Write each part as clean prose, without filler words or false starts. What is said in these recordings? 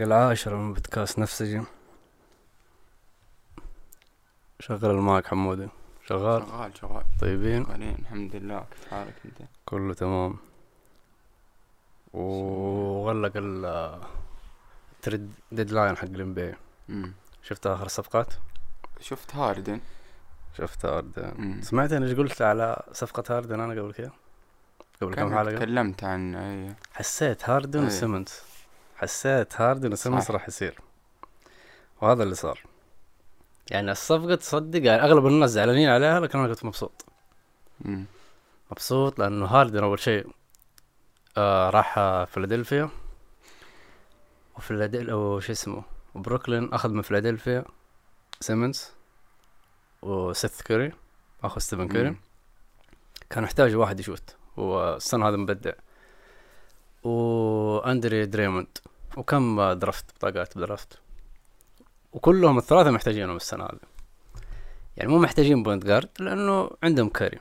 الحلقة 10 من بودكاست نفسجي. شغل المايك حمودي. شغال. طيبين شغالين الحمد لله. كيف حالك انت؟ كله تمام. وغلق التريد ديدلاين حق الNBA. شفت اخر صفقات؟ شفت هاردن. سمعت انا ايش قلت على صفقة هاردن انا قبل كده؟ قبل كم حلقة تكلمت عن حسيت هاردن وسيمونز. راح يصير، وهذا اللي صار. يعني الصفقة تصدق يعني اغلب الناس زعلانين عليها، لكن انا كنت مبسوط. مبسوط لانه هاردن اول شيء راح فيلادلفيا، وبروكلين اخذ من فيلادلفيا سيمونز وسيث كوري، اخذ ستيفن كوري. كان يحتاج واحد يشوت، والسنة هذا مبدع، واندري دريموند، وكم درافت بطاقات بدرافت، وكلهم الثلاثة محتاجينهم السنة هذه. يعني مو محتاجين بوينت جارد لأنه عندهم كايري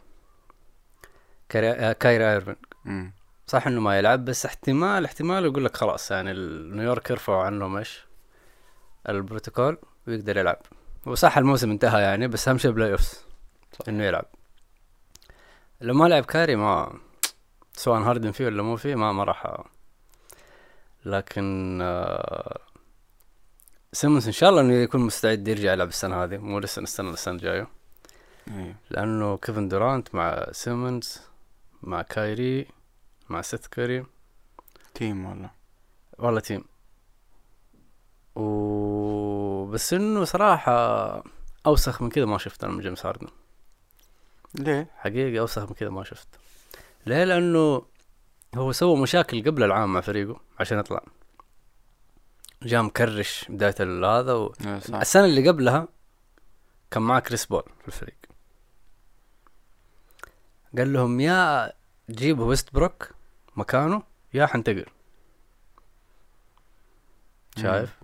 إيرفينغ. صح إنه ما يلعب، بس احتمال يقول لك خلاص، يعني نيويورك يرفعوا عنهم إيش البروتوكول ويقدر يلعب. وصح الموسم انتهى يعني، بس أهم شيء بلاي أوفس إنه يلعب. لو ما لعب كاري، ما سواء هاردن فيه ولا مو فيه، ما راح. لكن سيمونز ان شاء الله انه يكون مستعد يرجع يلعب السنه هذه، مو لسه السنه الجايه. لانه كيفن دورانت مع سيمونز مع كايري مع سيث كوري تيم، والله تيم. بس انه صراحه اوسخ من كذا ما شفت انا من جيمس هاردن. ليه؟ حقيقة اوسخ من كذا ما شفت. ليه؟ لانه هو سوى مشاكل قبل العام مع فريقه عشان يطلع، جاء مكرش بداية هذا. السنة اللي قبلها كان معاه كريس بول في الفريق، قال لهم يا جيبوا وست بروك مكانه يا حنتقل. شايف؟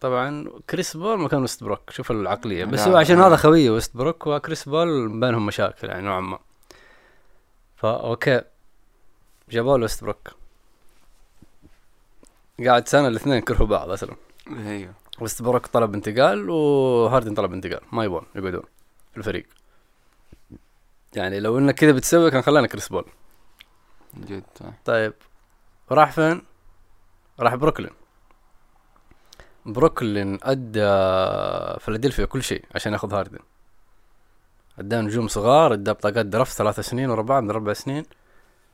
طبعا كريس بول مكان وست بروك، شوف العقلية. بس هو عشان هذا خوية وست بروك وكريس بول بينهم مشاكل يعني نوعا ما. فأوكي جابوا له وست بروك، قاعد سنة الاثنين كرهوا بعض أصلا. أيوه، وست بروك طلب انتقال وهاردن طلب انتقال، ما يبون يقعدون الفريق. يعني لو إنك كذا بتسوي كان خلانا كريس بول جد. طيب راح فين؟ راح بروكلين. بروكلين أدى فيلادلفيا كل شيء عشان ياخذ هاردن. أدى نجوم صغار، أدى بطاقات درافت 3 سنين وربعة من 4 سنين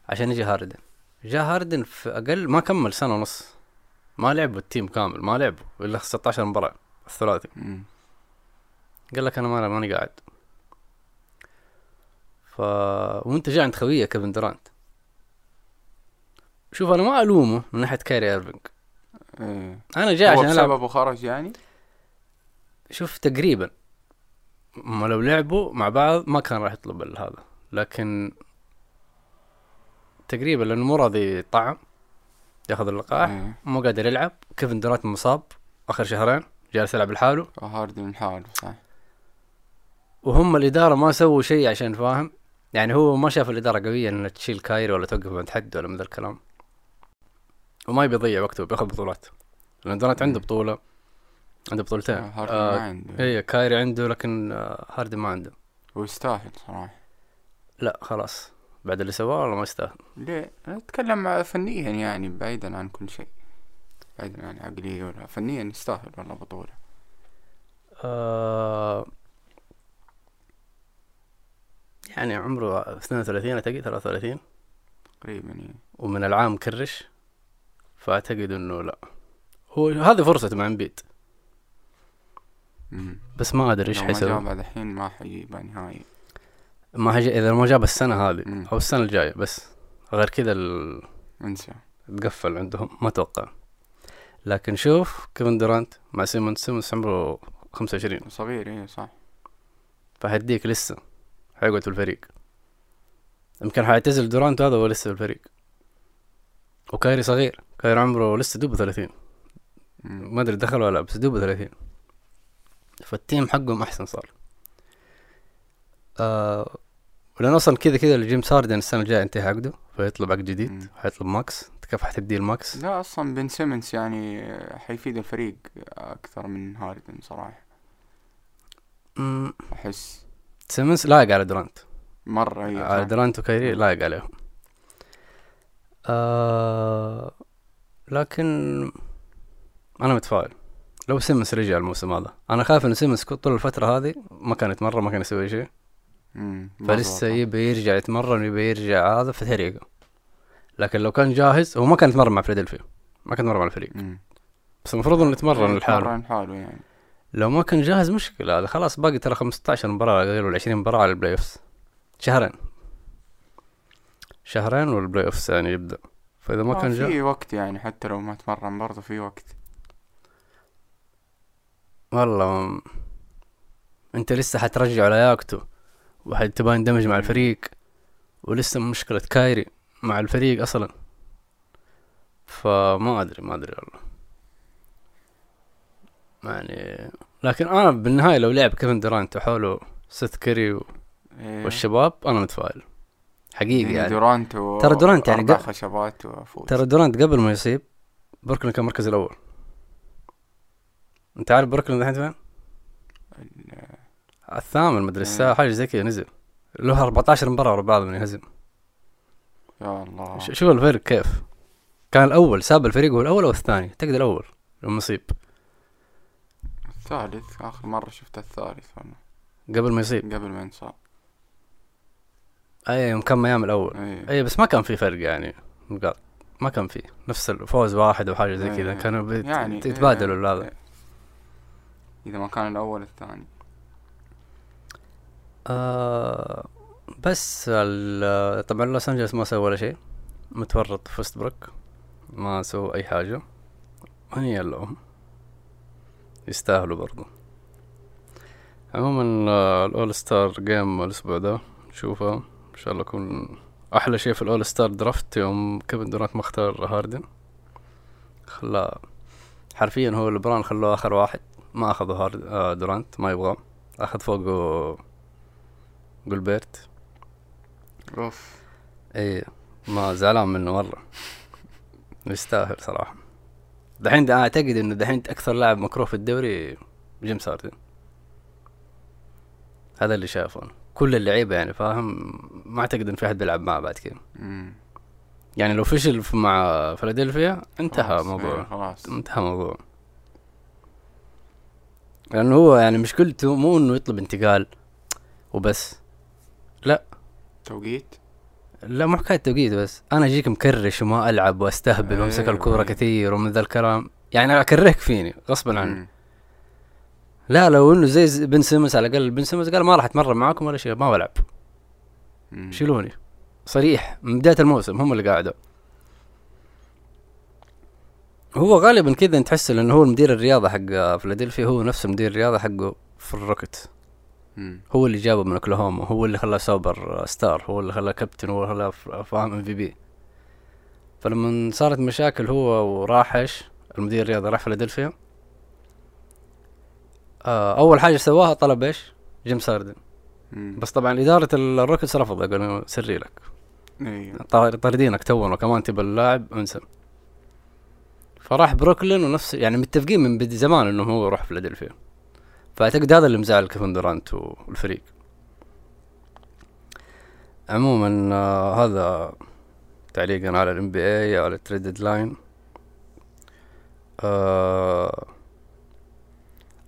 عشان يجي هاردن. جاء هاردن في أقل ما كمل 1.5 سنة، ما لعبوا التيم كامل، ما لعبوا إلا 16 مباراة الثلاثي. قال لك أنا ماني قاعد. وأنت جاي عند خوية كيفن دورانت. شوف أنا ما ألومه من ناحية كايري إيرفينغ. أنا جاي عشان ألعب. هو بسببه خرج يعني؟ شوف تقريبا ما لو لعبوا مع بعض ما كان راح يطلب هذا، لكن تقريبا لأنه مو راضي طعم ياخذ اللقاح. مو قادر يلعب. كيفن دورانت مصاب آخر 2 شهرين، جالس يلعب لحاله، وهاردن لحاله. صح. وهم الإدارة ما سووا شيء عشان فاهم، يعني هو ما شاف الإدارة قوية إنها تشيل كايري ولا توقف عند حد ولا من ذا الكلام. وما يبي يضيع وقته، بياخذ بطولات، لأن دورانت عنده بطولة، عنده بطولتين. هاردن ما عنده. إيه كايري عنده، لكن هاردن ما عنده. ويستاهل صراحة. لا خلاص بعد اللي سواه والله ما يستاهل. ليه؟ نتكلم فنيا يعني، بعيدا عن كل شيء، بعيدا عن عقلية ولا فنيا، يستاهل والله بطولة. يعني عمره 32 أعتقد، 33 قريبا يعني. ومن العام كرش، فأعتقد إنه لا، هو هذه فرصة مع بيت. بس ما أدري إيش حيسوي. ما جاب الحين ما حيجيبه نهائي. ما هجي إذا ما جاب السنة هذه أو السنة الجاية، بس غير كذا انسى، تقفل عندهم ما توقع. لكن شوف كيفن دورانت مع سيمونز عمره 25 صغير. إيه صح. فهديك لسه حيقعد في الفريق، يمكن حيعتزل دورانت هذا هو لسه في الفريق. وكايري صغير، كايري عمره لسه دوب 30، ما أدري دخل ولا بس دوب 30. فالتيم حقهم أحسن صار. لأن أصلا كذا الجيمس هاردن السنة الجاية انتهى عقده، فيطلب عقد جديد، حيطلب ماكس تكفى حتدي الماكس؟ لا اصلا بن سيمونز يعني حيفيد الفريق اكثر من هاردن صراحه. احس سيمونز لايق على دورانت مره، هي على دورانت وكايري لايق عليهم. لكن انا متفائل لو سيمونز رجع الموسم هذا. انا خايف ان سيمونز طول الفتره هذه ما كان يتمرن، ما كان يسوي شيء، فلسه يبي يرجع يتمرن ويبي يرجع هذا في طريقه. لكن لو كان جاهز، هو ما كان يتمرن مع فيلادلفيا، ما كان يتمرن مع الفريق، بس المفروض انه يتمرن لحاله يعني. لو ما كان جاهز مشكله، هذا خلاص باقي ترى 15 مباراه غير 20 مباراه على البلاي اوفس، شهرين والبلاي اوفس يعني يبدا. فاذا ما كان جاهز في وقت يعني، حتى لو ما تمرن برضه في وقت. والله انت لسه حترجع على لياقته وحتبان يندمج مع الفريق، ولسه مشكله كايري مع الفريق اصلا. فما ادري والله يعني. لكن انا بالنهايه لو لعب كيفن دورانت وحوله سيث كوري والشباب انا متفائل حقيقي يعني. دورانت ترى دورانت يعني ترى دورانت قبل ما يصيب بروكلين كان المركز الاول. انت عارف بروكلين الحين فين؟ الثامن مدرسة حاجه زي كذا، نزل له 14 مباراه ورا بعض من يهزم. يا الله شوف الفرق كيف كان. الاول ساب الفريق، هو الاول او الثاني تقدر، الاول لما يصيب الثالث. اخر مره شفت الثالث قبل ما يصيب، قبل ما ينصاب. اي يوم كم ايام الاول. اي بس ما كان في فرق يعني نقاط، ما كان في نفس الفوز واحد وحاجه زي كذا، كانوا يتبادلوا هذا. اذا ما كان الاول الثاني. بس طبعا لوس أنجلوس ما سوى ولا شيء، متورط في وست بروك ما سووا اي حاجه. هنيئا لهم، يستاهلوا برضو. عموما الاول ستار جيم الاسبوع ده نشوفها ان شاء الله. يكون احلى شيء في الاول ستار درافت يوم كيفن دورانت ما اختار هاردن، خلاه حرفيا هو لبران خلوه اخر واحد، ما اخذوا هارد دورانت، ما يبغاه، اخذ فوقه جولبرت. اوف ايه، ما زعلان منه والله، يستاهل صراحه. دحين اعتقد انه دحين اكثر لاعب مكروه في الدوري جيمس هاردن، هذا اللي شافه انا. كل اللعيبه يعني فاهم، ما اعتقد ان في احد بيلعب معه بعد كذا يعني. لو فشل مع فيلادلفيا انتهى موضوع، خلاص انتهى موضوع. لانه هو يعني مشكلته مو انه يطلب انتقال وبس، لا توقيت، لا مو حكايه توقيت بس. انا اجيك مكرش وما العب واستهبل وامسك الكوره كثير ومن ذا الكلام يعني، اكرهك فيني غصبا عني. لا لو انه زي بن سيمونز، على الاقل بن سيمونز قال ما راح اتمرن معاكم ولا شيء، ما بلعب، شيلوني صريح من بدايه الموسم. هم اللي قاعدوا، هو غالبا كذا تحس لانه هو المدير الرياضه حق فيلادلفيا، هو نفس المدير الرياضه حقه في الروكت، هو اللي جابه من اوكلاهوما، هو اللي خلاه سوبر ستار، هو اللي خلاه كابتن، هو اللي خلاه فاهم MVP. فلما صارت مشاكل هو وراحش المدير الرياضي راح فيلادلفيا، اول حاجه سواها طلب ايش؟ جيمس هاردن. بس طبعا اداره الروكيتس رفضت، قالوا سري لك، طاردينك تونا، وكمان تبى اللاعب انسى. فراح بروكلين، ونفس يعني متفقين من زمان انه هو يروح فيلادلفيا. فاعتقد هذا اللي مزعل كيفن دورانت والفريق. عموما هذا تعليقا على ال NBA، على التريد ديدلاين.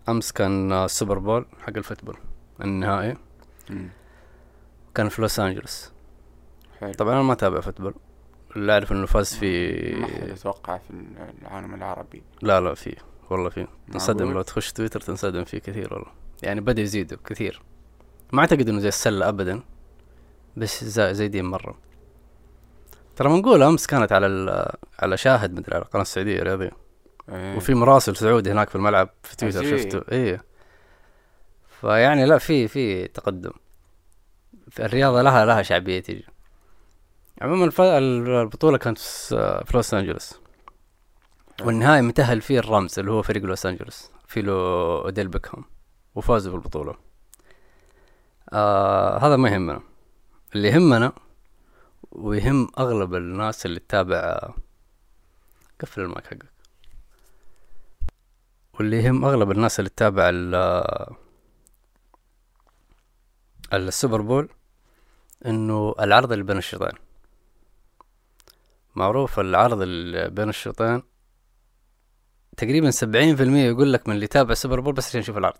امس كان السوبر بول حق الفوتبول النهائي، كان في لوس أنجلوس. طبعا انا ما اتابع فوتبول، اللي اعرف انه فاز في، ما حد يتوقع في العالم العربي. لا لا فيه والله، فيه تنصدم لو تخش تويتر، تنصدم فيه كثير والله يعني. بدا يزيد كثير، ما اعتقد انه زي السله ابدا، بس زايدين مره. ترى بنقول امس كانت على شاهد، مدري على القناه السعوديه الرياضيه، وفي مراسل سعودي هناك في الملعب في تويتر شفته. ايه فيعني لا، في تقدم في الرياضه، لها شعبيه تجي. عموما البطوله كانت في لوس أنجلوس، والنهاية متأهل فيه الرامز اللي هو فريق لوس أنجلوس، في له أوديل بيكهام، وفازوا بالبطولة. هذا ما يهمنا، اللي يهمنا ويهم أغلب الناس اللي تتابع قفل المايك حقك. واللي يهم اغلب الناس اللي تتابع السوبر بول انه العرض اللي بين الشوطين، معروف العرض اللي بين الشوطين تقريبا 70% يقول لك من اللي تابع سوبر بول بس عشان يشوف العرض.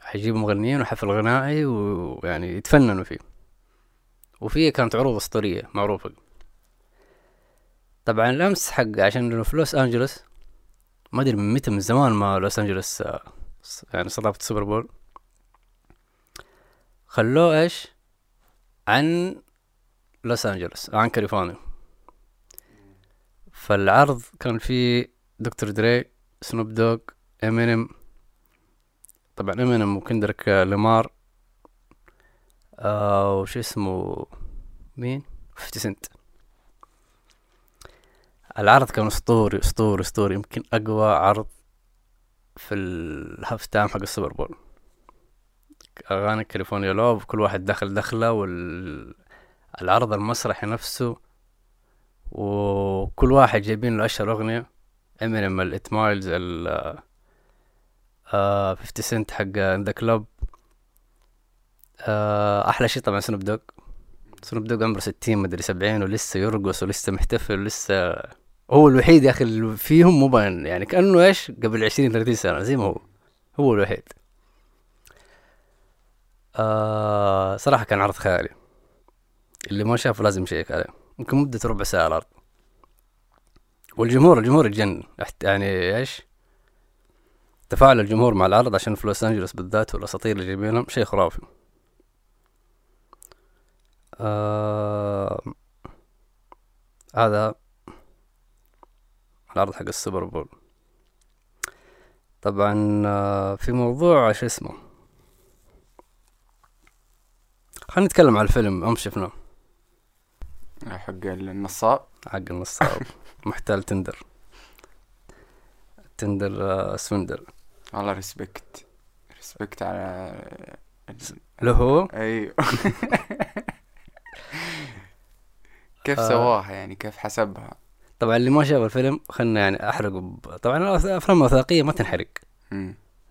حيجيبوا مغنيين وحفل غنائي ويعني يتفننوا فيه، وفيه كانت عروض اسطورية معروفة. طبعا الامس حق عشان في لوس أنجلوس، ما ادري من متى، من زمان ما لوس أنجلوس يعني صدفت سوبر بول، خلوه ايش عن لوس أنجلوس، عن كاليفورنيا. فالعرض كان فيه دكتور دريك، سنوب دوغ، إمينم، طبعا إمينم وكندرك لمار، وش اسمه مين، 50 سنت. العرض كان اسطوري اسطوري اسطوري، يمكن اقوى عرض في الهاف تايم حق السوبر بول. اغاني كاليفورنيا لوف، كل واحد دخل دخله، والعرض المسرحي نفسه، وكل واحد جايبين له اشهر اغنية. إمينم الات مايلز، 50 سنت حق ان ذا كلوب، احلى شيء طبعا سنوب دوغ. سنوب دوغ عمره 60 مدري 70 ولسه يرقص ولسه محتفل ولسه هو الوحيد يا اخي اللي فيهم مو باين، يعني كانه ايش قبل 20-30 سنة زي ما هو الوحيد. صراحة كان عرض خيالي، اللي ما شافه لازم يشيك عليه. يمكن مدة ربع ساعة العرض، والجمهور يتجنن، يعني ايش تفاعل الجمهور مع العرض، عشان في لوس أنجلوس بالذات والاساطير اللي جايبينهم شيء خرافي. هذا العرض حق السوبر بول. طبعا في موضوع ايش اسمه، خلينا نتكلم على الفيلم امس شفناه حق النصاب محتال تندر سوندر. والله ريسبكت على له. ايوه كيف سواها، يعني كيف حسبها. طبعا اللي ما شاف الفيلم خلنا يعني احرقه طبعا الافلام الوثائقيه ما تنحرق،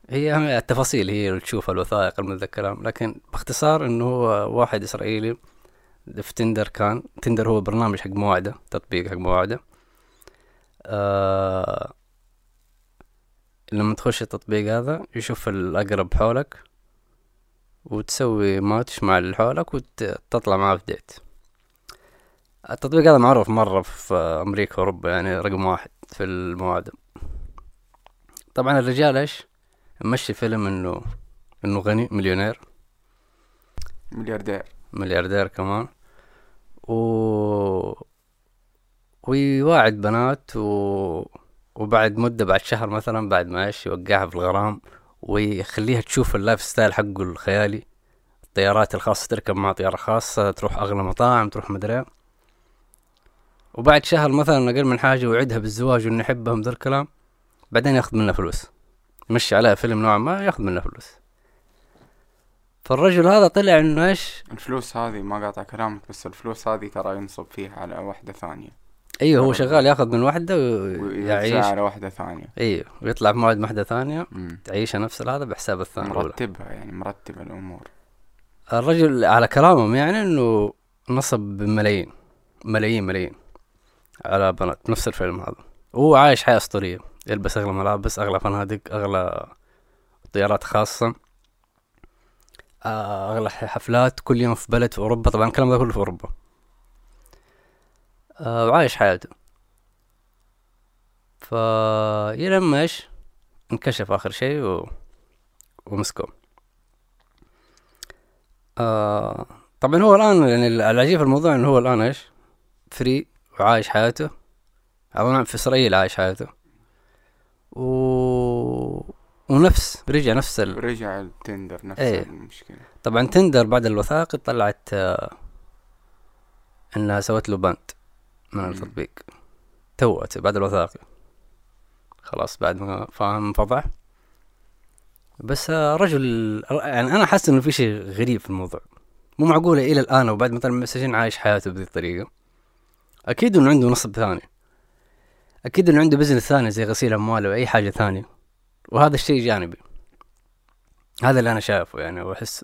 هي التفاصيل هي اللي تشوفها، الوثائق من ذا الكلام. لكن باختصار انه هو واحد اسرائيلي في تندر. كان تندر هو برنامج حق مواعده، تطبيق حق مواعده. لما تخش التطبيق هذا يشوف الاقرب حولك وتسوي ماتش مع اللي حولك وتطلع معاه في ديت. التطبيق هذا معروف مرة في أمريكا وأوروبا، يعني رقم واحد في المواعد. طبعا الرجال إيش مشي فيلم إنه غني، ملياردير كمان، ويواعد بنات، وبعد مدة، بعد شهر مثلا، بعد ما إيش يوقعها في الغرام ويخليها تشوف اللايف ستايل حقه الخيالي، الطيارات الخاصة، تركب مع طيارة خاصة، تروح أغلى مطاعم، تروح مدري. وبعد شهر مثلا أقل من حاجة ويعدها بالزواج وإنه يحبهم ذا الكلام، بعدين ياخذ منها فلوس، يمشي عليها فيلم نوعا ما ياخذ منها فلوس. فالرجل هذا طلع إنه إيش الفلوس هذه، ما قاطع كلامك، بس الفلوس هذه ترى ينصب فيها على واحدة ثانية. أيوه هو شغال ياخذ من واحدة ويعيش على واحدة ثانية. أيوه ويطلع بموعد واحدة ثانية تعيشها نفس هذا بحساب الثانية، مرتبها يعني، مرتب الأمور. الرجل على كلامهم يعني إنه نصب بملايين ملايين ملايين على بنات نفس الفيلم هذا. وهو عايش حياة أسطورية، يلبس أغلى ملابس، أغلى فنادق، أغلى طيارات خاصة، أغلى حفلات، كل يوم في بلد في أوروبا. طبعا الكلام ده كله في أوروبا. وعايش حياته. فلما إيش انكشف آخر شيء ومسكوه. طبعا هو الآن يعني العجيب في الموضوع إنه هو الآن إيش فري وعايش حياته، أو في إسرائيل عايش حياته، ونفس رجع التندر نفس المشكلة. طبعا تندر بعد الوثائقي طلعت إنها سوت له باند من التطبيق، توت بعد الوثائقي خلاص، بعد ما فاهم فضح. بس رجل يعني أنا حاسس إنه في شيء غريب في الموضوع، مو معقولة إلى الآن وبعد ما طلع من السجن عايش حياته بهذه الطريقة. أكيد إنه عنده نصب ثاني، اكيد انه عنده بزنس ثاني زي غسيل اموال او اي حاجه ثانيه، وهذا الشيء جانبي. هذا اللي انا شايفه يعني واحسه.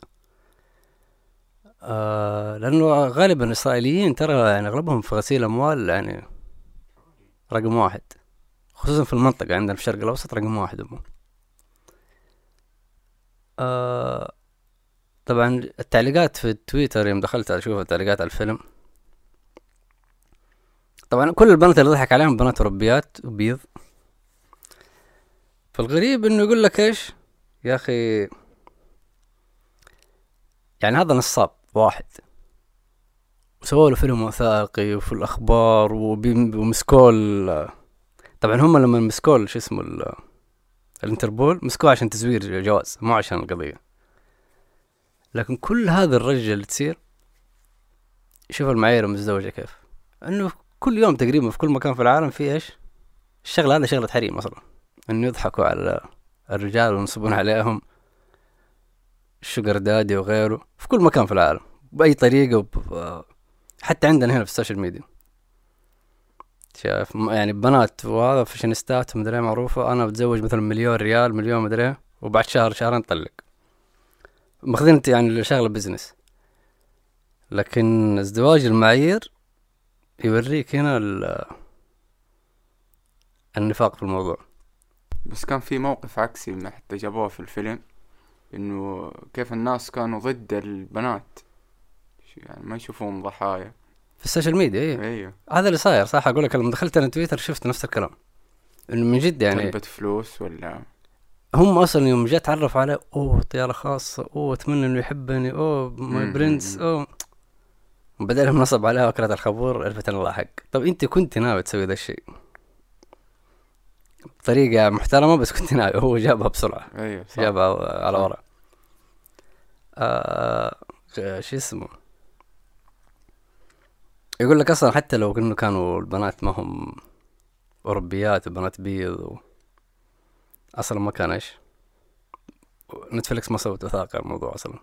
لانه غالبا الاسرائيليين ترى يعني اغلبهم في غسيل اموال يعني رقم واحد، خصوصا في المنطقه عندنا في الشرق الاوسط رقم واحد هم. طبعا التعليقات في تويتر يوم دخلت اشوف التعليقات على الفيلم، طبعا كل البنات اللي ضحك عليهم بنات اوروبيات وبيض. فالغريب انه يقول لك ايش يا اخي، يعني هذا نصاب واحد وسووا له فيلم وثائقي وفي الاخبار ومسكول. طبعا هم لما مسكول شو اسمه الانتربول مسكوه عشان تزوير جواز مو عشان القضيه. لكن كل هذا الرجل اللي تصير شوف المعايير المزدوجه كيف، انه كل يوم تقريبا في كل مكان في العالم في ايش الشغله هذا، شغله حريم اصلا انه يضحكوا على الرجال وينصبون عليهم الشوغر دادي وغيره في كل مكان في العالم باي طريقه حتى عندنا هنا في السوشيال ميديا شايف يعني بنات وهذا فاشينيستات ومدري معروفه، انا بتزوج مثلا مليون ريال مليون مدري وبعد شهر شهرين طلق، ماخذين يعني الشغله بزنس. لكن ازدواج المعايير يوريك هنا النفاق في الموضوع. بس كان في موقف عكسي من حتى جابوه في الفيلم، انه كيف الناس كانوا ضد البنات يعني ما يشوفوهم ضحايا في السوشيال ميديا. ايوه هذا اللي صاير صح. اقول لك لما دخلت انا تويتر شفت نفس الكلام، انه من جد يعني طلبت فلوس ولا هم اصلا يوم جاء تعرف عليه اوه طياره خاصه اوه اتمنى انه يحبني اوه ماي برنس اوه، وبدالهم نصب عليها وكرة الخبور الفت الله حق. طب انت كنت ناوي تسوي ذا الشيء بطريقه محترمه بس كنت ناوي، هو جابها بسرعه. ايوه صح. جابها على ورا. شو اسمه يقول لك اصلا حتى لو انه كانوا البنات ما هم اوروبيات وبنات بيض اصلا ما كان ايش نتفليكس ما سوت وثائقي الموضوع اصلا.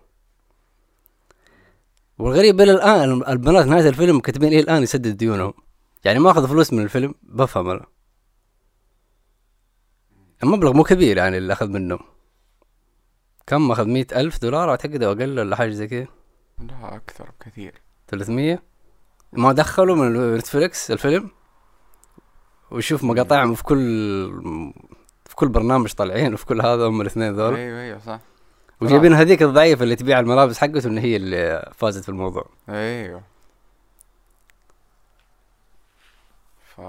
والغريب الى الان البنات نهايه الفيلم كاتبين الى الان يسدد ديونهم، يعني ما اخذوا فلوس من الفيلم. بفهم انا المبلغ مو كبير يعني اللي اخذ منهم، كم اخذ $100,000 اعتقد او اقل ولا حاجه زي كذا. لا اكثر بكثير 300 ما دخلوا من نتفليكس الفيلم. وشوف مقاطعهم في كل برنامج طالعين وفي كل هذا هم الاثنين ذول. ايوه صح. وجايبين هذيك الضعيفه اللي تبيع الملابس حقته ان هي اللي فازت في الموضوع. ايوه ف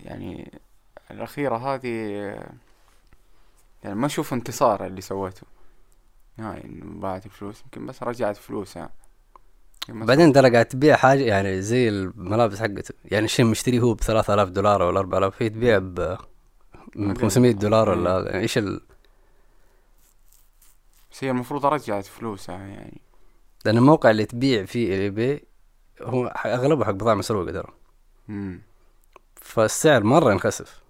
يعني الاخيره هذه يعني ما اشوف انتصار اللي سوته، يعني انه باعت فلوس يمكن بس رجعت فلوسها بعدين ترى قاعد تبيع حاجه يعني زي الملابس حقته، يعني الشيء مشتريه هو $3,000 ولا $4,000 هي تبيع $500 ولا ايش بس هي المفروض رجعت فلوسها يعني. لان الموقع اللي تبيع فيه الاي بي هو اغلبه حق بضاعه مسروقه ترى. فالسعر مره ينخسف،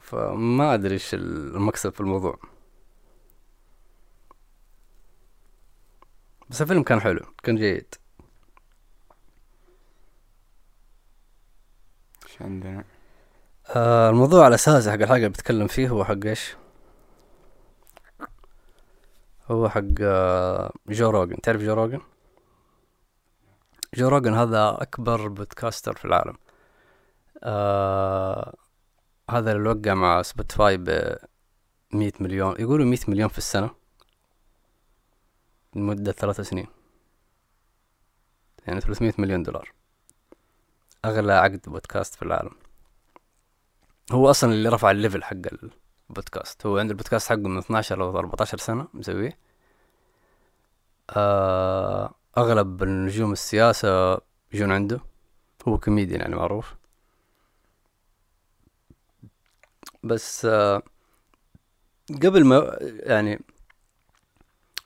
فما ادري ايش المكسب في الموضوع. بس الفيلم كان حلو كان جيد. ايش عندنا؟ الموضوع الاساسي حق الحلقه اللي بتكلم فيه هو حق ايش؟ هو حق جو روغان. تعرف جو روغان؟ جو روغان هذا اكبر بودكاستر في العالم. هذا اللي وقع مع سبوتيفاي ب$100 مليون، يقولوا 100 مليون في السنه لمدة 3 سنين، يعني $300 مليون. أغلى عقد بودكاست في العالم. هو أصلا اللي رفع الليفل حق البودكاست. هو عنده البودكاست حقه من 12 أو 14 سنة مسويه. أغلب النجوم السياسة يجون عنده، هو كوميديان يعني معروف. بس قبل ما يعني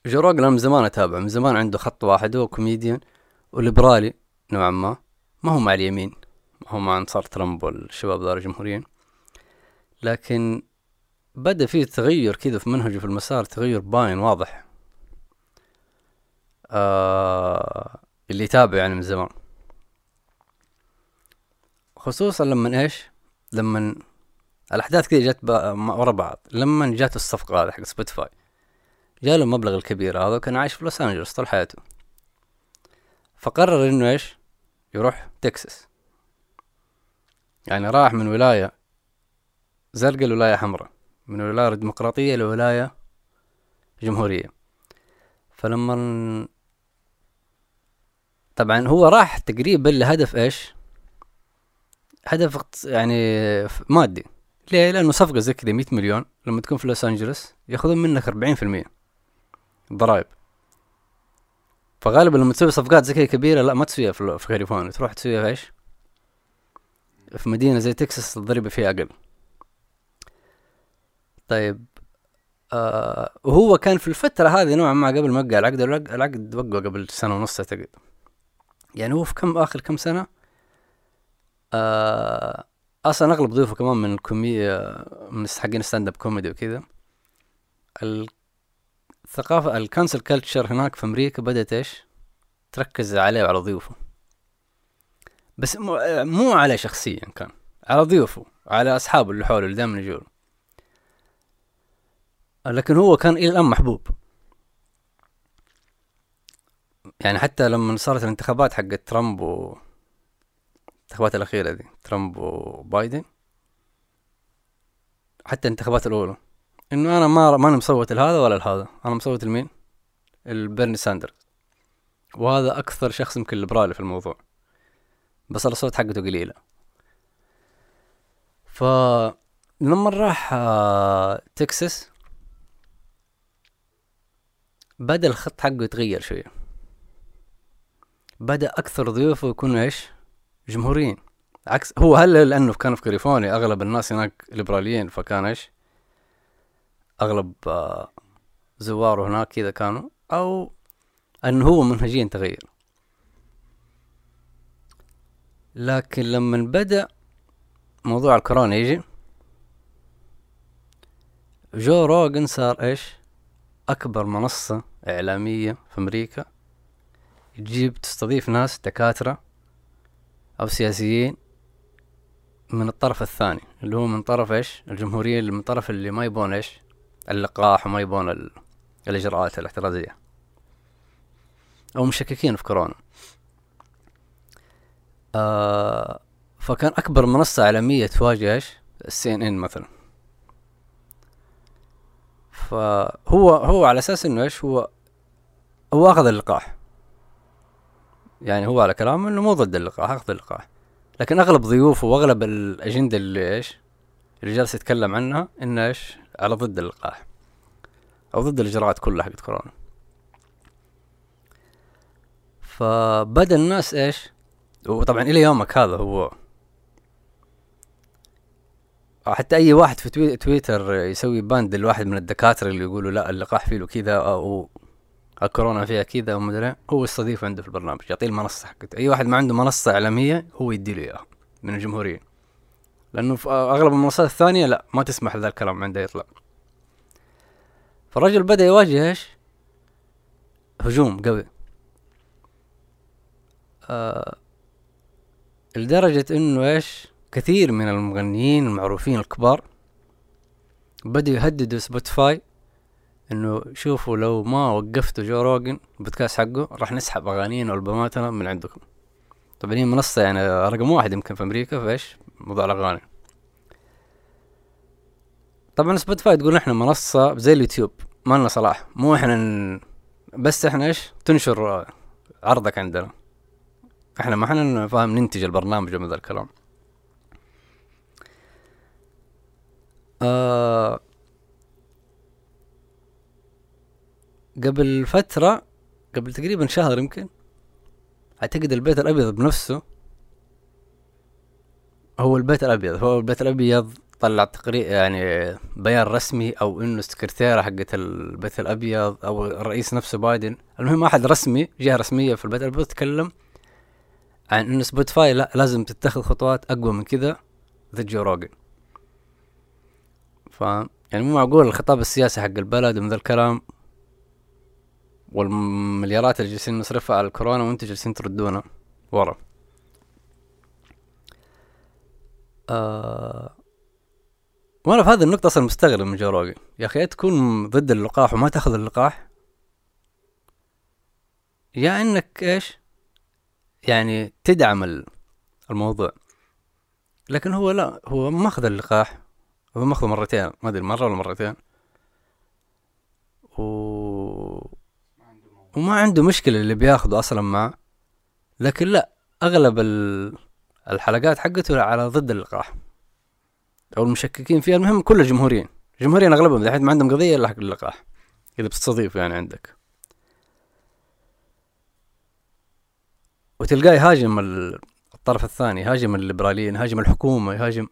جو روغان من زمان اتابعه، من زمان عنده خط واحد، هو كوميديان وليبرالي نوعا ما، ما هو مع اليمين، ما هو مع انصار ترامب والشباب ذول الجمهوريين. لكن بدا فيه تغير كذا في منهجه في المسار، تغير باين واضح. اللي يتابع يعني من زمان. خصوصا لما ايش، لما الاحداث كذا جت ورا بعض. لما جاته الصفقه هذه حق سبوتيفاي، جاله المبلغ الكبير هذا، وكان عايش في لوس أنجلوس طول حياته، فقرر انه ايش يروح تكساس. يعني راح من ولاية زرقاء لولاية حمراء، من ولاية ديمقراطية لولاية جمهورية. فلما طبعا هو راح تقريبا لهدف ايش، هدف يعني مادي. ليه؟ لأنه صفقة زي كده 100 مليون لما تكون في لوس أنجلوس ياخذون منك 40% ضرائب. فغالبا لما تسوي صفقات زي كده كبيرة لا ما تسويها في كاليفورنيا، تروح تسويها في ايش، في مدينة زي تكساس الضريبة فيها أقل. طيب وهو كان في الفترة هذه نوعا ما قبل ما وقع العقد، العقد وقعه قبل سنة ونص أعتقد. يعني هو في آخر كم سنة أصلا أغلب ضيوفه كمان من من حقين ستاند أب كوميدي وكذا. الثقافة الكانسل كالتشر هناك في أمريكا بدأت إيش تركز عليه وعلى ضيوفه، بس مو على شخصيا، كان على ضيوفه، على أصحابه اللي حوله اللي دائما يجوله. لكن هو كان إلى الآن محبوب. يعني حتى لما صارت الانتخابات حق ترامب الانتخابات الأخيرة دي، ترامب وبايدن، حتى الانتخابات الأولى، إنه أنا ما أنا مصوت لهذا ولا لهذا، أنا مصوت لمين؟ البيرني ساندرز، وهذا أكثر شخص يمكن ليبرالي في الموضوع، بس الصوت حقته قليلة. فلما راح تكساس بدأ الخط حقه يتغير شوية، بدأ أكثر ضيوفه يكونوا إيش جمهوريين، عكس هو. هل لأنه كان في كاليفورنيا أغلب الناس هناك ليبراليين، فكان إيش أغلب زواره هناك كذا كانوا، أو أنه هو منهجيا تغير. لكن لما بدأ موضوع الكورونا يجي، جو روغان صار إيش أكبر منصة إعلامية في أمريكا، تجيب تستضيف ناس دكاترة أو سياسيين من الطرف الثاني، اللي هو من طرف إيش الجمهورية، اللي من طرف اللي ما يبون إيش اللقاح وما يبون الإجراءات الاحترازية أو مشككين في كورونا. فكان أكبر منصة إعلامية تواجه إيش السي ان ان مثلا. فهو على أساس إنه إيش هو أخذ اللقاح، يعني هو على كلامه إنه مو ضد اللقاح، أخذ اللقاح. لكن أغلب ضيوفه وأغلب الأجندة اللي إيش اللي جالس يتكلم عنها إنه إيش على ضد اللقاح أو ضد الإجراءات كلها حقت كورونا. فبدأ الناس إيش، وطبعا إلى يومك هذا هو حتى أي واحد في تويتر يسوي باند لواحد من الدكاترة اللي يقولوا لا اللقاح فيه له كذا أو الكورونا فيها كذا أو مدري، هو يستضيف عنده في البرنامج، يعطيه المنصة حقته. أي واحد ما عنده منصة إعلامية هو يديله إياها من الجمهورية، لأنه في أغلب المنصات الثانية لا ما تسمح لذا الكلام عنده يطلع. فالرجل بدأ يواجه إيش هجوم قوي، لدرجة انه ايش كثير من المغنيين المعروفين الكبار بدوا يهددوا سبوتيفاي انه شوفوا لو ما وقفتوا جو روغان البودكاست حقه راح نسحب اغانينا والبوماتنا من عندكم. طبعا هي منصة يعني رقم 1 يمكن في امريكا فايش موضوع الاغاني. طبعا سبوتيفاي تقول احنا منصة زي اليوتيوب، ما لنا صلاح، مو احنا بس احنا ايش تنشر عرضك عندنا، احنا ما احنا فاهم ننتج البرنامج ومن ذا الكلام. قبل فترة، قبل تقريبا شهر يمكن اعتقد، البيت الابيض بنفسه، هو البيت الابيض طلع تقرير يعني بيان رسمي، او انه السكرتيرة حقت البيت الابيض او الرئيس نفسه بايدن، المهم احد رسمي، جهة رسمية في البيت الابيض، تكلم عن انه سبوتيفاي لا لازم تتخذ خطوات اقوى من كذا ضد جو روغان. يعني مو معقول الخطاب السياسي حق البلد ومن ذا الكلام والمليارات اللي جالسين نصرفها على الكورونا وانتوا جالسين تردونا ورا. وانا في هذه النقطة اصلا مستغرب من جو روغان يا اخي، تكون ضد اللقاح وما تاخذ اللقاح، يا انك ايش يعني تدعم الموضوع. لكن هو لا، هو ما اخذ اللقاح، هو ماخذه مرتين، ما ادري مرة ولا مرتين، وما عنده مشكلة اللي بياخده اصلا معه. لكن لا، اغلب الحلقات حقته على ضد اللقاح او المشككين فيها. المهم كل الجمهوريين، الجمهوريين اغلبهم دحين ما عندهم قضية الا حق اللقاح، اذا بتستضيف يعني عندك. وتلقاه يهاجم الطرف الثاني، يهاجم الليبراليين، يهاجم الحكومة، يهاجم.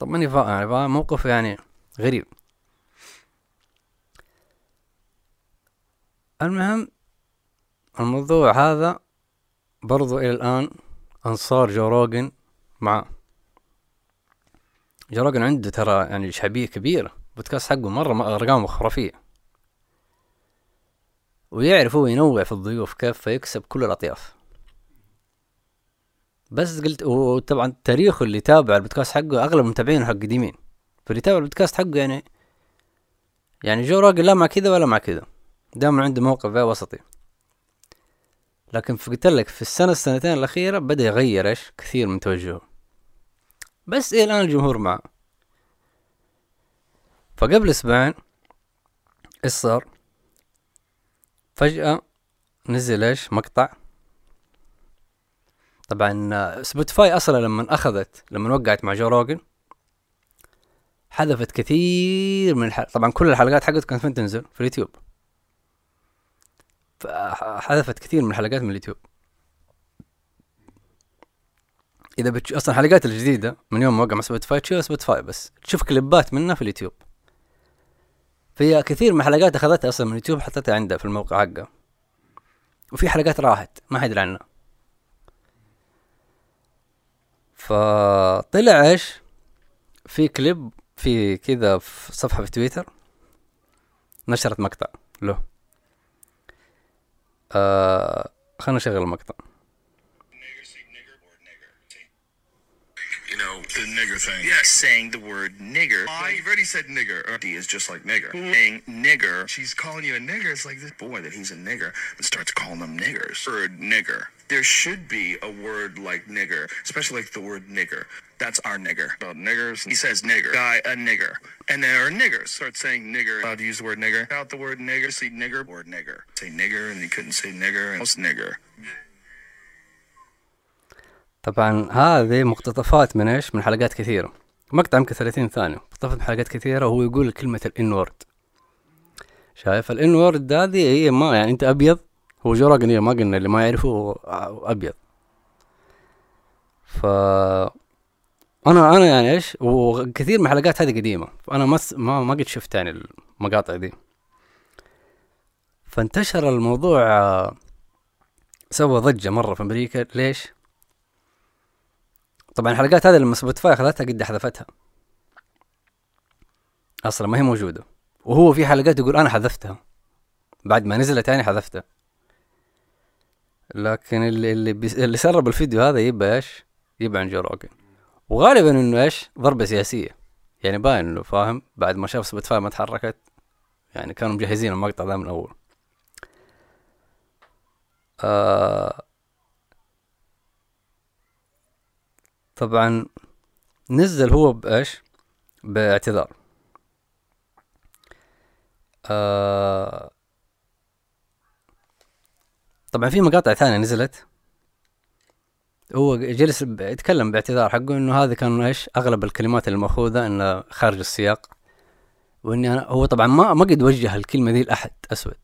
طب ماني فاهم، موقف يعني غريب. المهم الموضوع هذا برضو الى الان انصار جو روغان معه. جو روغان عنده ترى يعني شعبية كبيرة، بودكاست حقه مرة ارقامه خرافية، ويعرف هو ينوع في الضيوف كيف فيكسب كل الاطياف. بس قلت، وطبعا تاريخه اللي تابع البودكاست حقه اغلب متابعينه حق قديمين، فاللي تابع البودكاست حقه يعني جو روغان لا مع كذا ولا مع كذا، دائما عنده موقف وسطي. لكن قلت لك في السنة السنتين الأخيرة بدأ يغير إيش كثير من توجهه. بس إيه الآن الجمهور معه. فقبل أسبوعين إيش صار؟ فجأة نزل إيش مقطع. طبعا سبوتيفاي أصلا لما وقعت مع جو روغان حذفت كثير من طبعا كل الحلقات حقت كانت فين تنزل؟ في اليوتيوب. حذفت كثير من الحلقات من اليوتيوب. اذا اصلا الحلقات الجديده من يوم ما وقع مع سبوتيفاي بس تشوف كليبات منها في اليوتيوب. فيها كثير من الحلقات اخذتها اصلا من اليوتيوب حطيتها عندها في الموقع حقها، وفي حلقات راحت ما حد يدري عنها. فطلع ايش في كليب في كذا في صفحه في تويتر نشرت مقطع له. خلنا نشغل المقطع. You know the nigger thing. Yeah, saying the word nigger. You've already said nigger. D is just like nigger. Saying nigger. She's calling you a nigger. It's like this boy that he's a nigger and starts calling them niggers. Word nigger. There should be a word like nigger, especially like the word nigger. That's our nigger. About niggers. He says nigger. Guy a nigger. And there are niggers. Start saying nigger. How to use the word nigger? Out the word nigger. See nigger. Word nigger. Say nigger and you couldn't say nigger and most nigger. طبعا هذه مقتطفات من ايش؟ من حلقات كثيرة. مقطع يمكن 30 ثانية مقتطف من حلقات كثيرة وهو يقول كلمة الانورد. شايف الانورد هذه هي ما يعني انت ابيض. هو جو روغان ما قلنا اللي ما يعرفه ابيض. ف انا يعني ايش، وكثير من الحلقات هذه قديمه، فانا ما قد شفت يعني المقاطع دي. فانتشر الموضوع، سوى ضجه مره في امريكا. ليش؟ طبعا الحلقات هذه لما سبوتيفاي اخذتها قد حذفتها اصلا، ما هي موجوده. وهو في حلقات يقول انا حذفتها بعد ما نزلت، يعني حذفتها. لكن اللي سرب الفيديو هذا يبقى ايش، يبقى عن جو روغان. وغالبا انه ايش ضربة سياسية، يعني باين انه فاهم بعد ما شاف سبوتيفاي ما تحركت، يعني كانوا مجهزين المقطع ده من الاول. طبعا نزل هو بايش، باعتذار. طبعا في مقاطع ثانية نزلت هو جلس يتكلم باعتذار حقه، انه هذا كان ايش اغلب الكلمات اللي ماخوذه انه خارج السياق، واني انا هو طبعا ما قد وجه الكلمه دي لاحد اسود،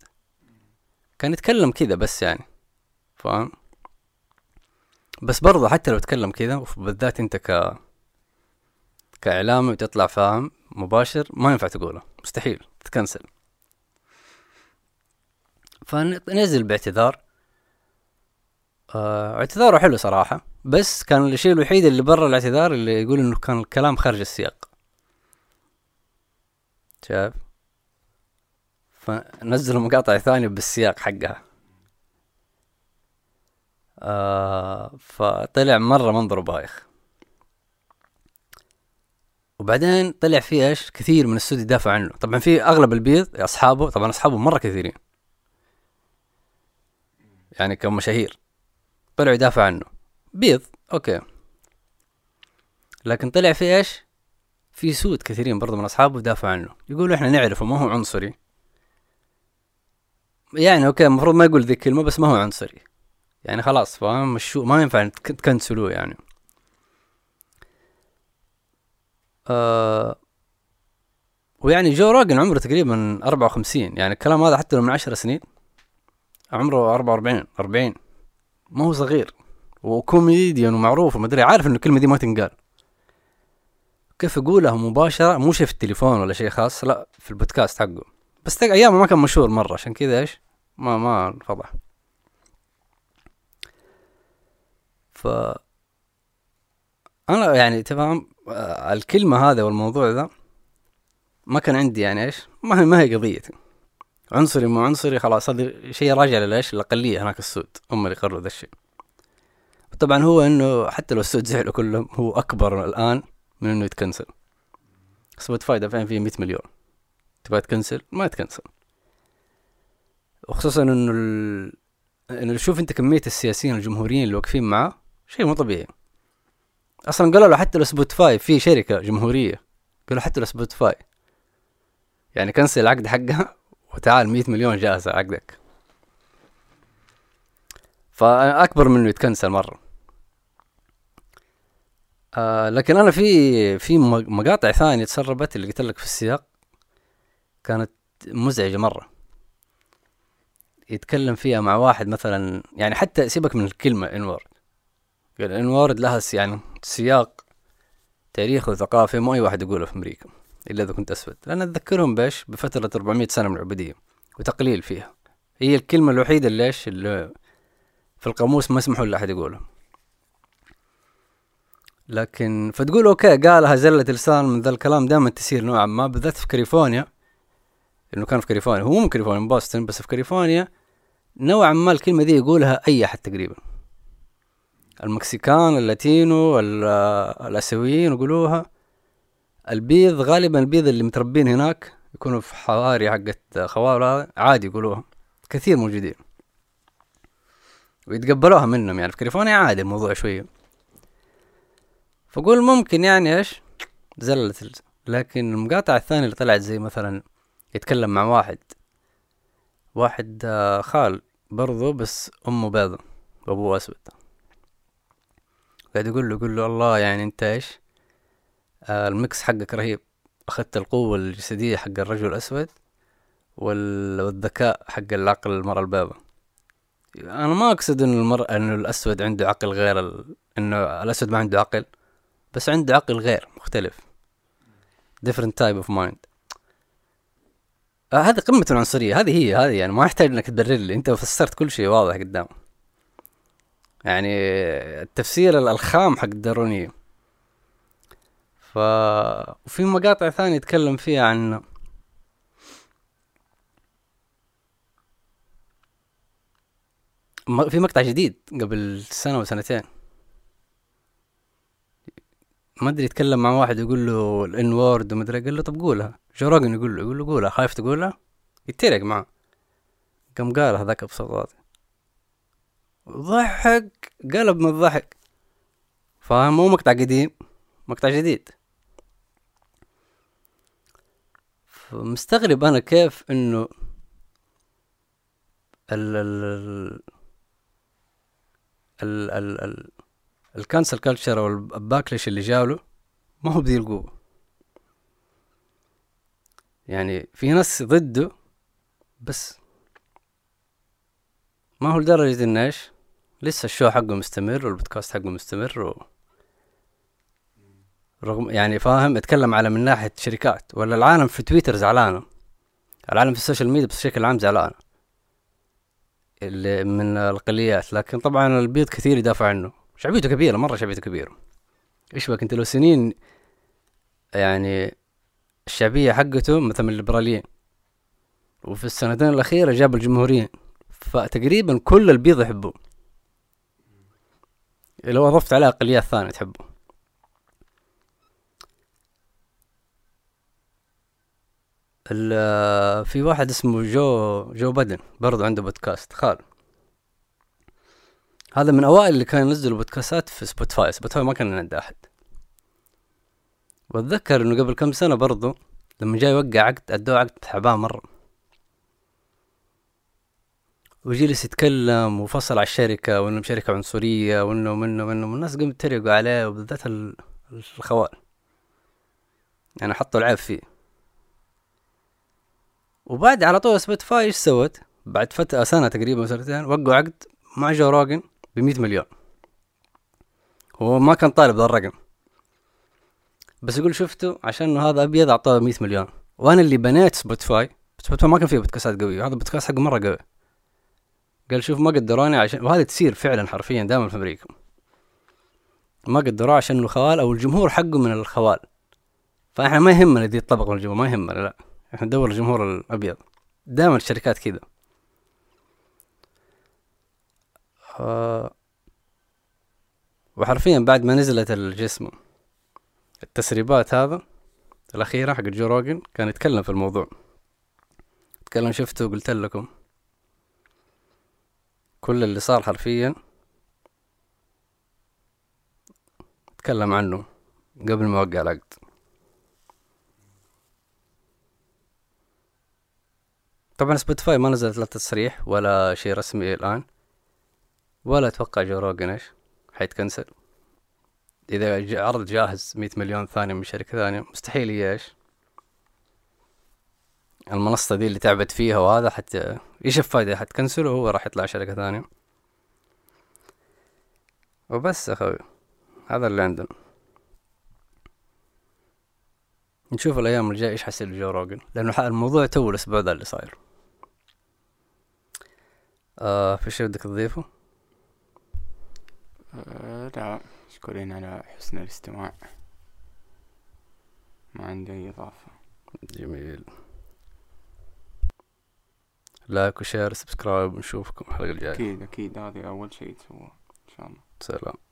كان يتكلم كذا بس يعني فاهم. بس برضه حتى لو تكلم كذا، وبالذات انت كاعلامي وتطلع فاهم مباشر، ما ينفع تقوله، مستحيل تتكنسل. فنزل باعتذار. اعتذاره حلو صراحة، بس كان الشيء الوحيد اللي برا الاعتذار اللي يقول انه كان الكلام خارج السياق، شايف؟ فنزلوا مقاطع ثانية بالسياق حقها. فطلع مرة منظره بايخ. وبعدين طلع فيه ايش كثير من السود يدافع عنه. طبعا في اغلب البيض اصحابه، طبعا اصحابه مره كثيرين يعني كمشاهير طلعوا يدافع عنه بيض اوكي، لكن طلع فيه ايش في سود كثيرين برضه من اصحابه يدافع عنه، يقولوا احنا نعرفه ما هو عنصري. يعني اوكي المفروض ما يقول ذي الكلمه بس ما هو عنصري يعني خلاص فاهم، شو ما ينفع تكنسلوه يعني. ويعني جو روغان عمره تقريبا 54، يعني الكلام هذا حتى لو من 10 سنين عمره 40 ما هو صغير، وكوميديان ومعروف ومدري، عارف انه الكلمه دي ما تنقال. كيف يقولها مباشره، مو شيء في التليفون ولا شيء خاص، لا في البودكاست حقه. بس ايامه ما كان مشهور مره عشان كذا ايش ما انفضح. ف انا يعني تفهم الكلمه هذا والموضوع ذا ما كان عندي يعني ايش، ما هي قضيتي عنصري مو عنصري، خلاص هذا شيء راجع للايش الاقليه هناك السود، هم اللي قرروا ذا الشيء. طبعا هو انه حتى لو السود زعلوا كلهم هو اكبر الان من انه يتكنسل. سبوتيفاي دافعين فيه 100 مليون، تبغى تكنسل ما تكنسل. وخصوصا انه انه شوف انت كميه السياسيين الجمهوريين اللي واقفين معاه شيء مو طبيعي. اصلا قالوا له حتى لو سبوتيفاي في شركه جمهوريه، قالوا حتى لو سبوتيفاي يعني كنسل العقد حقها وتعال 100 مليون جاهزه عقدك. فاكبر منه يتكنسل مره. لكن انا في مقاطع ثانيه تسربت اللي قلت لك في السياق كانت مزعجه مره، يتكلم فيها مع واحد مثلا، يعني حتى سيبك من الكلمه انور، قال انور لها يعني سياق تاريخ وثقافه، مو اي واحد يقوله في امريكا الا اذا كنت اسود، لان اتذكرهم بايش بفتره 400 سنه من العبوديه وتقليل فيها، هي الكلمه الوحيده اللي ايش اللي في القاموس ما يسمحوا لاحد يقوله. لكن فتقول اوكي قالها زله لسان من ذا الكلام، دائما تسير نوعا ما، بالذات في كاليفورنيا، انه كان في كاليفورنيا، هو مو من كاليفورنيا من بوسطن، بس في كاليفورنيا نوعا ما الكلمه دي يقولها اي احد تقريبا، المكسيكان اللاتينو الاسيويين يقولوها، البيض غالبا، البيض اللي متربين هناك يكونوا في حواري حقت خوارة عادي يقولوها، كثير موجودين ويتقبلوها منهم يعني في كاليفورنيا عادي الموضوع شويه. فقول ممكن يعني ايش زلت. لكن المقاطع الثانية اللي طلعت زي مثلا يتكلم مع واحد خال برضو، بس امه بيضة وابوه اسود، قاعد يقول له الله يعني انت ايش المكس حقك رهيب، اخذت القوة الجسدية حق الرجل الاسود والذكاء حق العقل المرأة البيضة. انا ما اقصد ان المرأة انه الاسود عنده عقل غير انه الاسود ما عنده عقل، بس عنده عقل غير مختلف، different type of mind. هذه قمة العنصرية، هذه يعني ما يحتاج انك تبرر لي، انت فسرت كل شيء واضح قدام. يعني التفسير الخام حق الدارونية. وفي مقاطع ثانية يتكلم فيها عن في مقطع جديد قبل سنة وسنتين، ما ادري يتكلم مع واحد يقول له الان وورد وما ادري، قال له طب قولها. جو روغان يقول له قولها، خايف تقولها؟ يتريق معه، قام قال هذاك بصوت واطي، ضحك قلب من الضحك. فمو مقطع قديم، مقطع جديد. فمستغرب انا كيف انه ال الكانسل كالتشر او الباكلش اللي جاله ما هو بذي القوة. يعني في ناس ضده بس ما هو لدرجة انه ايش لسه الشو حقه مستمر والبودكاست حقه مستمر رغم يعني فاهم. اتكلم على من ناحية شركات ولا العالم في تويتر زعلانة، العالم في السوشيال ميديا بشكل عام زعلانة اللي من الأقليات. لكن طبعا البيض كثير يدافع عنه، شعبيته كبيرة مرة، شعبيته كبيرة. ايش بك انت لو سنين يعني الشعبية حقته مثل الليبراليين، وفي السنتين الأخيرة جاب الجمهوريين، فتقريبا كل البيض يحبوه، لو أضفت على أقليات ثانية تحبه. في واحد اسمه جو بدن برضو عنده بودكاست خال. هذا من اوائل اللي كان ينزلوا بودكاستات في سبوتيفاي ما كان عنده احد. واتذكر انه قبل كم سنه برضو لما جاي يوقع عقد ادوه عقد تعبان مره، وجلس يتكلم وفصل على الشركه وانه شركه عنصريه وانه منه والناس قاموا يتريقوا عليه، وبالذات الخوال يعني حطوا العيب فيه. وبعد على طول سبوتيفاي ايش سوت؟ بعد فتره سنه تقريبا سنتين وقعوا عقد مع جو روغان ب100 مليون. هو ما كان طالب ذا الرقم، بس يقول شفته عشان هذا ابيض اعطاه 100 مليون. وانا اللي بنيت سبوتيفاي ما كان فيه بودكاستات قويه، هذا بودكاست حق مره قوي. قال شوف ما قدروني عشان، وهذا تصير فعلا حرفيا دائما في امريكا، ما قدروا عشان الخوال او الجمهور حقه من الخوال. فاحنا ما يهمنا دي الطبقه من الجمهور، ما يهمنا، لا احنا ندور الجمهور الابيض دائما. الشركات كذا. وحرفيا بعد ما نزلت الجسم التسريبات هذا الاخيره حق جو روغان كان يتكلم في الموضوع، تكلم شفته وقلت لكم كل اللي صار حرفيا، تكلم عنه قبل ما وقع العقد. طبعا سبوتيفاي ما نزلت لا تصريح ولا شيء رسمي الان، ولا اتوقع جو روغان ايش حيتكنسل. اذا عرض جاهز 100 مليون ثاني من شركه ثانيه مستحيل. ايش المنصه دي اللي تعبت فيها وهذا حتى ايش الفايده؟ حتكنسله وهو راح يطلع شركه ثانيه وبس. اخوي هذا اللي عندنا، نشوف الايام الجايه ايش حيصير لجو روغان، لانه الموضوع تو الاسبوع ده اللي صاير. في شيء بدك تضيفه؟ لا، شكرين على حسن الاستماع، ما عندي اي اضافه. جميل، لايك وشير سبسكرايب، ونشوفكم الحلقه الجايه. اكيد هذه اول شيء تسووه ان شاء الله. سلام.